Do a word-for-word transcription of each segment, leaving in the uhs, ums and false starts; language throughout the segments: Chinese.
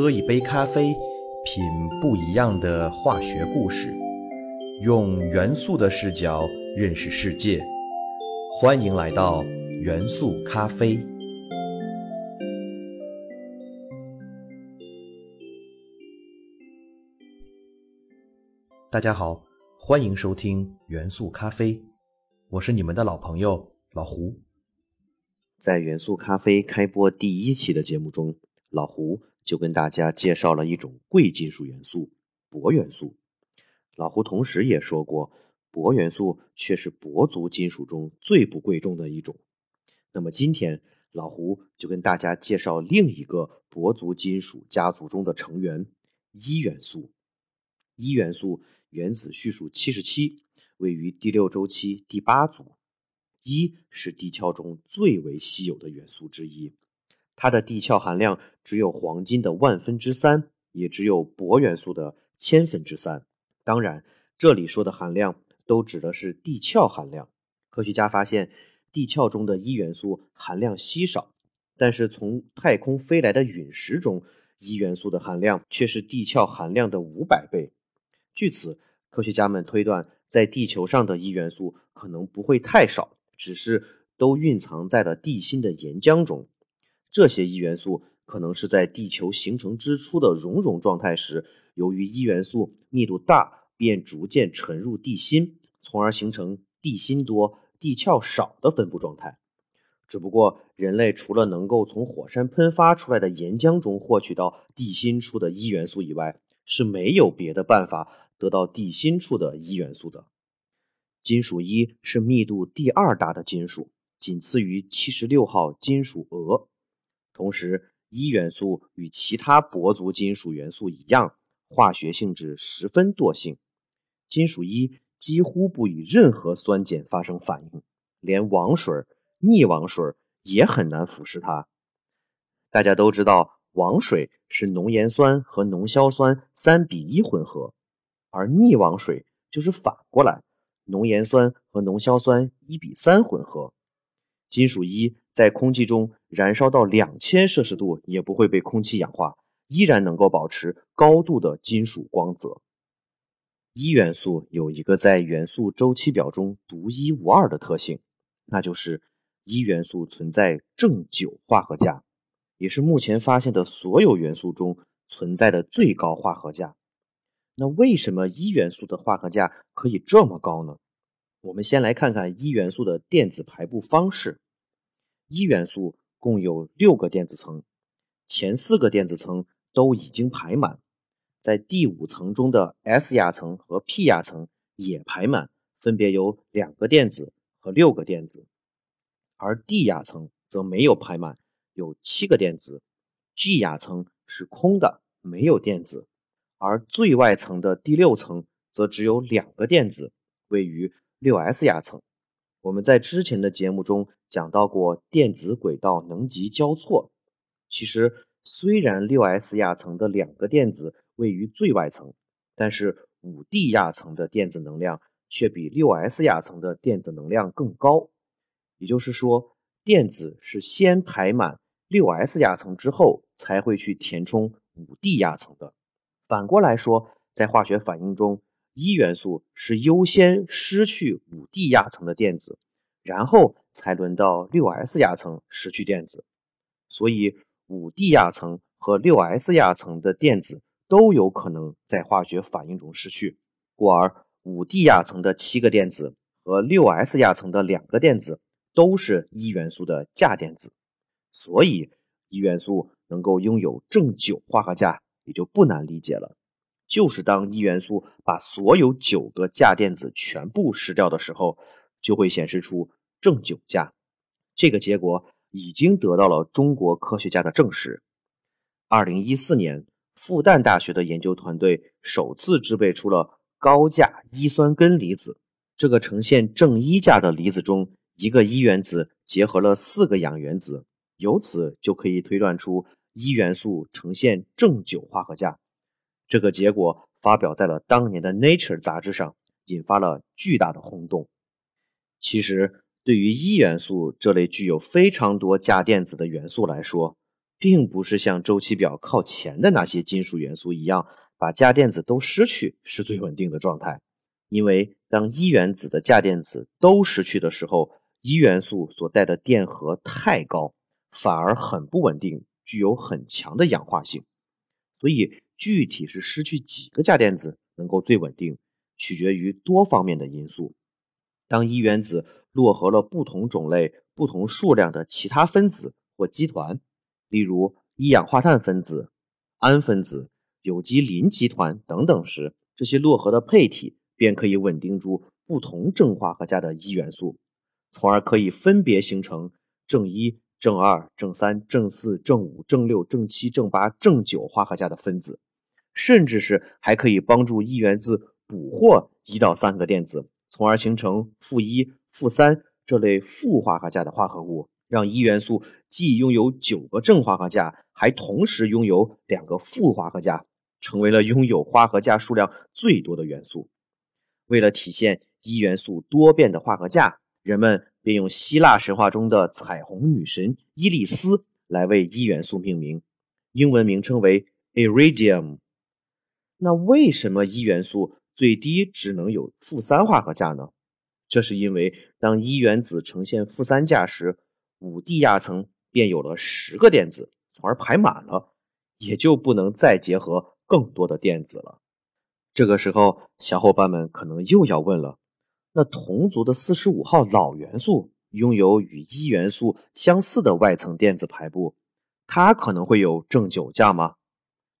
喝一杯咖啡，品不一样的化学故事，用元素的视角认识世界。欢迎来到元素咖啡。大家好，欢迎收听元素咖啡，我是你们的老朋友老胡。在元素咖啡开播第一期的节目中，老胡就跟大家介绍了一种贵金属元素铂元素。老胡同时也说过，铂元素却是铂族金属中最不贵重的一种。那么今天老胡就跟大家介绍另一个铂族金属家族中的成员铱元素。铱元素原子序数七十七，位于第六周期第八组。铱是地壳中最为稀有的元素之一，它的地壳含量只有黄金的万分之三，也只有铂元素的千分之三。当然，这里说的含量都指的是地壳含量。科学家发现，地壳中的铱元素含量稀少，但是从太空飞来的陨石中，铱元素的含量却是地壳含量的五百倍。据此，科学家们推断，在地球上的铱元素可能不会太少，只是都蕴藏在了地心的岩浆中。这些铱元素可能是在地球形成之初的熔融状态时，由于铱元素密度大，便逐渐沉入地心，从而形成地心多、地壳少的分布状态。只不过人类除了能够从火山喷发出来的岩浆中获取到地心处的铱元素以外，是没有别的办法得到地心处的铱元素的。金属铱是密度第二大的金属，仅次于七十六号金属锇。同时，铱元素与其他铂族金属元素一样，化学性质十分惰性。金属铱几乎不与任何酸碱发生反应，连王水、逆王水也很难腐蚀它。大家都知道，王水是浓盐酸和浓硝酸三比一混合，而逆王水就是反过来，浓盐酸和浓硝酸一比三混合。金属铱在空气中燃烧到两千摄氏度也不会被空气氧化，依然能够保持高度的金属光泽。铱元素有一个在元素周期表中独一无二的特性，那就是铱元素存在正九化合价，也是目前发现的所有元素中存在的最高化合价。那为什么铱元素的化合价可以这么高呢？我们先来看看铱元素的电子排布方式。铱元素共有六个电子层，前四个电子层都已经排满，在第五层中的 S 亚层和 P 亚层也排满，分别有两个电子和六个电子。而 D 亚层则没有排满，有七个电子， G 亚层是空的，没有电子。而最外层的第六层则只有两个电子，位于 六S 亚层。我们在之前的节目中讲到过电子轨道能级交错。其实虽然 六S 亚层的两个电子位于最外层，但是 五D 亚层的电子能量却比 六S 亚层的电子能量更高。也就是说，电子是先排满 六S 亚层之后才会去填充 五D 亚层的。反过来说，在化学反应中，铱元素是优先失去 五D 亚层的电子，然后才轮到 六S 亚层失去电子。所以 五D 亚层和 六S 亚层的电子都有可能在化学反应中失去，故而 五D 亚层的七个电子和 六S 亚层的两个电子都是铱元素的价电子。所以铱元素能够拥有正九化合价也就不难理解了，就是当铱元素把所有九个价电子全部失掉的时候，就会显示出正九价。这个结果已经得到了中国科学家的证实。二零一四年，复旦大学的研究团队首次制备出了高价一酸根离子。这个呈现正一价的离子中，一个铱原子结合了四个氧原子，由此就可以推断出铱元素呈现正九化合价。这个结果发表在了当年的 Nature 杂志上，引发了巨大的轰动。其实对于铱元素这类具有非常多价电子的元素来说，并不是像周期表靠前的那些金属元素一样，把价电子都失去是最稳定的状态。因为当一原子的价电子都失去的时候，一元素所带的电荷太高，反而很不稳定，具有很强的氧化性。所以具体是失去几个价电子能够最稳定，取决于多方面的因素。当一原子摞合了不同种类、不同数量的其他分子或基团，例如一氧化碳分子、氨分子、有机磷基团等等时，这些摞合的配体便可以稳定住不同正化合价的一元素，从而可以分别形成正一、正二、正三、正四、正五、正六、正七、正八、正九化合价的分子，甚至是还可以帮助一原子捕获一到三个电子，从而形成负一、负三这类负化合价的化合物，让一元素既拥有九个正化合价，还同时拥有两个负化合价，成为了拥有化合价数量最多的元素。为了体现一元素多变的化合价，人们便用希腊神话中的彩虹女神伊丽丝来为一元素命名，英文名称为 Iridium。 那为什么一元素最低只能有负三化合价呢？这是因为当一原子呈现负三价时，五 d 亚层便有了十个电子，从而排满了，也就不能再结合更多的电子了。这个时候，小伙伴们可能又要问了，那同族的四十五号老元素拥有与一元素相似的外层电子排布，它可能会有正九价吗？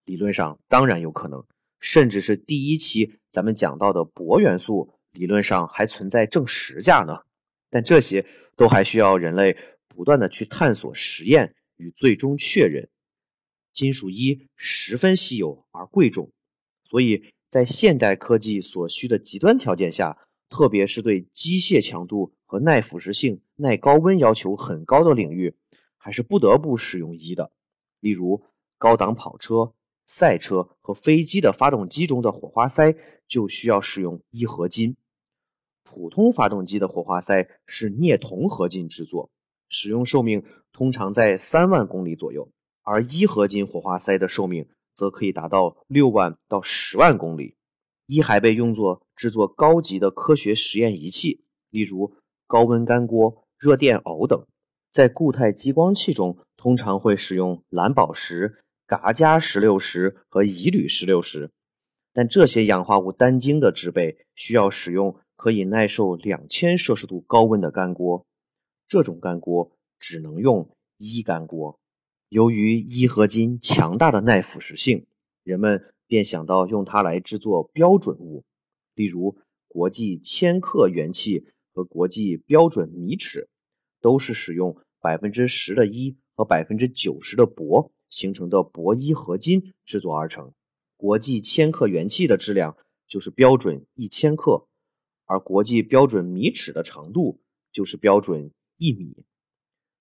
理论上当然有可能，甚至是第一期咱们讲到的铂元素理论上还存在正十价呢。但这些都还需要人类不断的去探索实验与最终确认。金属铱十分稀有而贵重，所以在现代科技所需的极端条件下，特别是对机械强度和耐腐蚀性、耐高温要求很高的领域，还是不得不使用铱的。例如高档跑车、赛车和飞机的发动机中的火花塞就需要使用铱合金。普通发动机的火花塞是镍铜合金制作，使用寿命通常在三万公里左右，而铱合金火花塞的寿命则可以达到六万到十万公里。铱还被用作制作高级的科学实验仪器，例如高温干锅、热电偶等。在固态激光器中通常会使用蓝宝石、铱加石榴石和乙铝石榴石，但这些氧化物单晶的制备需要使用可以耐受两千摄氏度高温的干锅，这种干锅只能用铱干锅。由于铱合金强大的耐腐蚀性，人们便想到用它来制作标准物，例如国际铅克元器和国际标准米尺，都是使用 百分之十 的铱和 百分之九十 的铂形成的铂铱合金制作而成。国际铅克元器的质量就是标准一千克，而国际标准米尺的长度就是标准一米。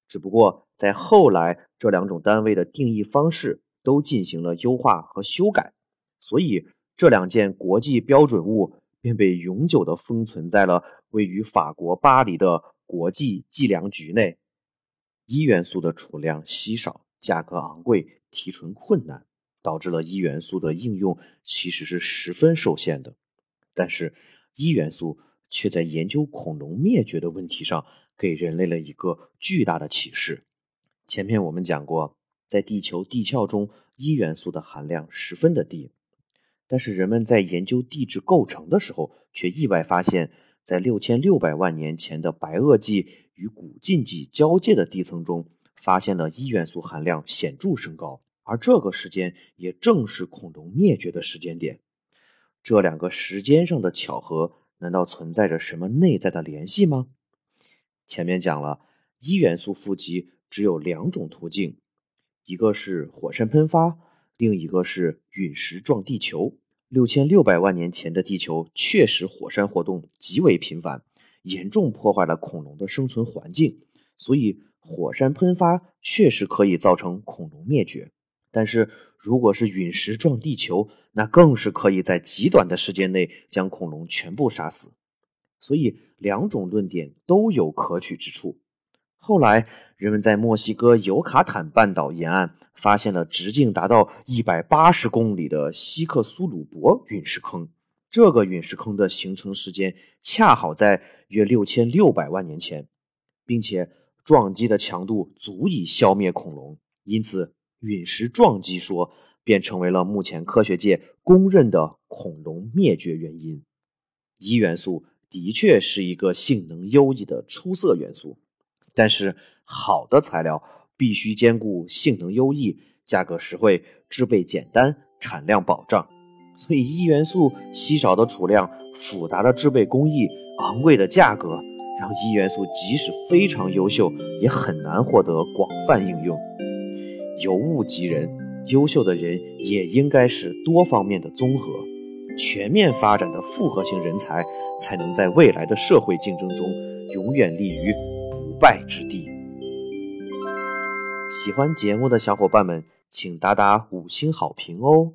只不过在后来这两种单位的定义方式都进行了优化和修改，所以这两件国际标准物便被永久地封存在了位于法国巴黎的国际计量局内。一元素的储量稀少，价格昂贵，提纯困难，导致了一元素的应用其实是十分受限的。但是一元素却在研究恐龙灭绝的问题上给人类了一个巨大的启示。前面我们讲过，在地球地壳中一元素的含量十分的低，但是人们在研究地质构成的时候却意外发现，在六千六百万年前的白垩纪与古近纪交界的地层中发现了一元素含量显著升高，而这个时间也正是恐龙灭绝的时间点。这两个时间上的巧合难道存在着什么内在的联系吗？前面讲了，一元素富集只有两种途径，一个是火山喷发，另一个是陨石撞地球。六千六百万年前的地球确实火山活动极为频繁，严重破坏了恐龙的生存环境，所以火山喷发确实可以造成恐龙灭绝，但是如果是陨石撞地球，那更是可以在极短的时间内将恐龙全部杀死。所以两种论点都有可取之处，后来，人们在墨西哥尤卡坦半岛沿岸发现了直径达到一百八十公里的西克苏鲁伯陨石坑。这个陨石坑的形成时间恰好在约六千六百万年前，并且撞击的强度足以消灭恐龙，因此陨石撞击说便成为了目前科学界公认的恐龙灭绝原因。铱元素的确是一个性能优异的出色元素，但是好的材料必须兼顾性能优异、价格实惠、制备简单、产量保障，所以铱元素稀少的储量、复杂的制备工艺、昂贵的价格，让铱元素即使非常优秀也很难获得广泛应用。由物及人，优秀的人也应该是多方面的综合，全面发展的复合型人才才能在未来的社会竞争中永远立于不败之地。喜欢节目的小伙伴们，请打打五星好评哦。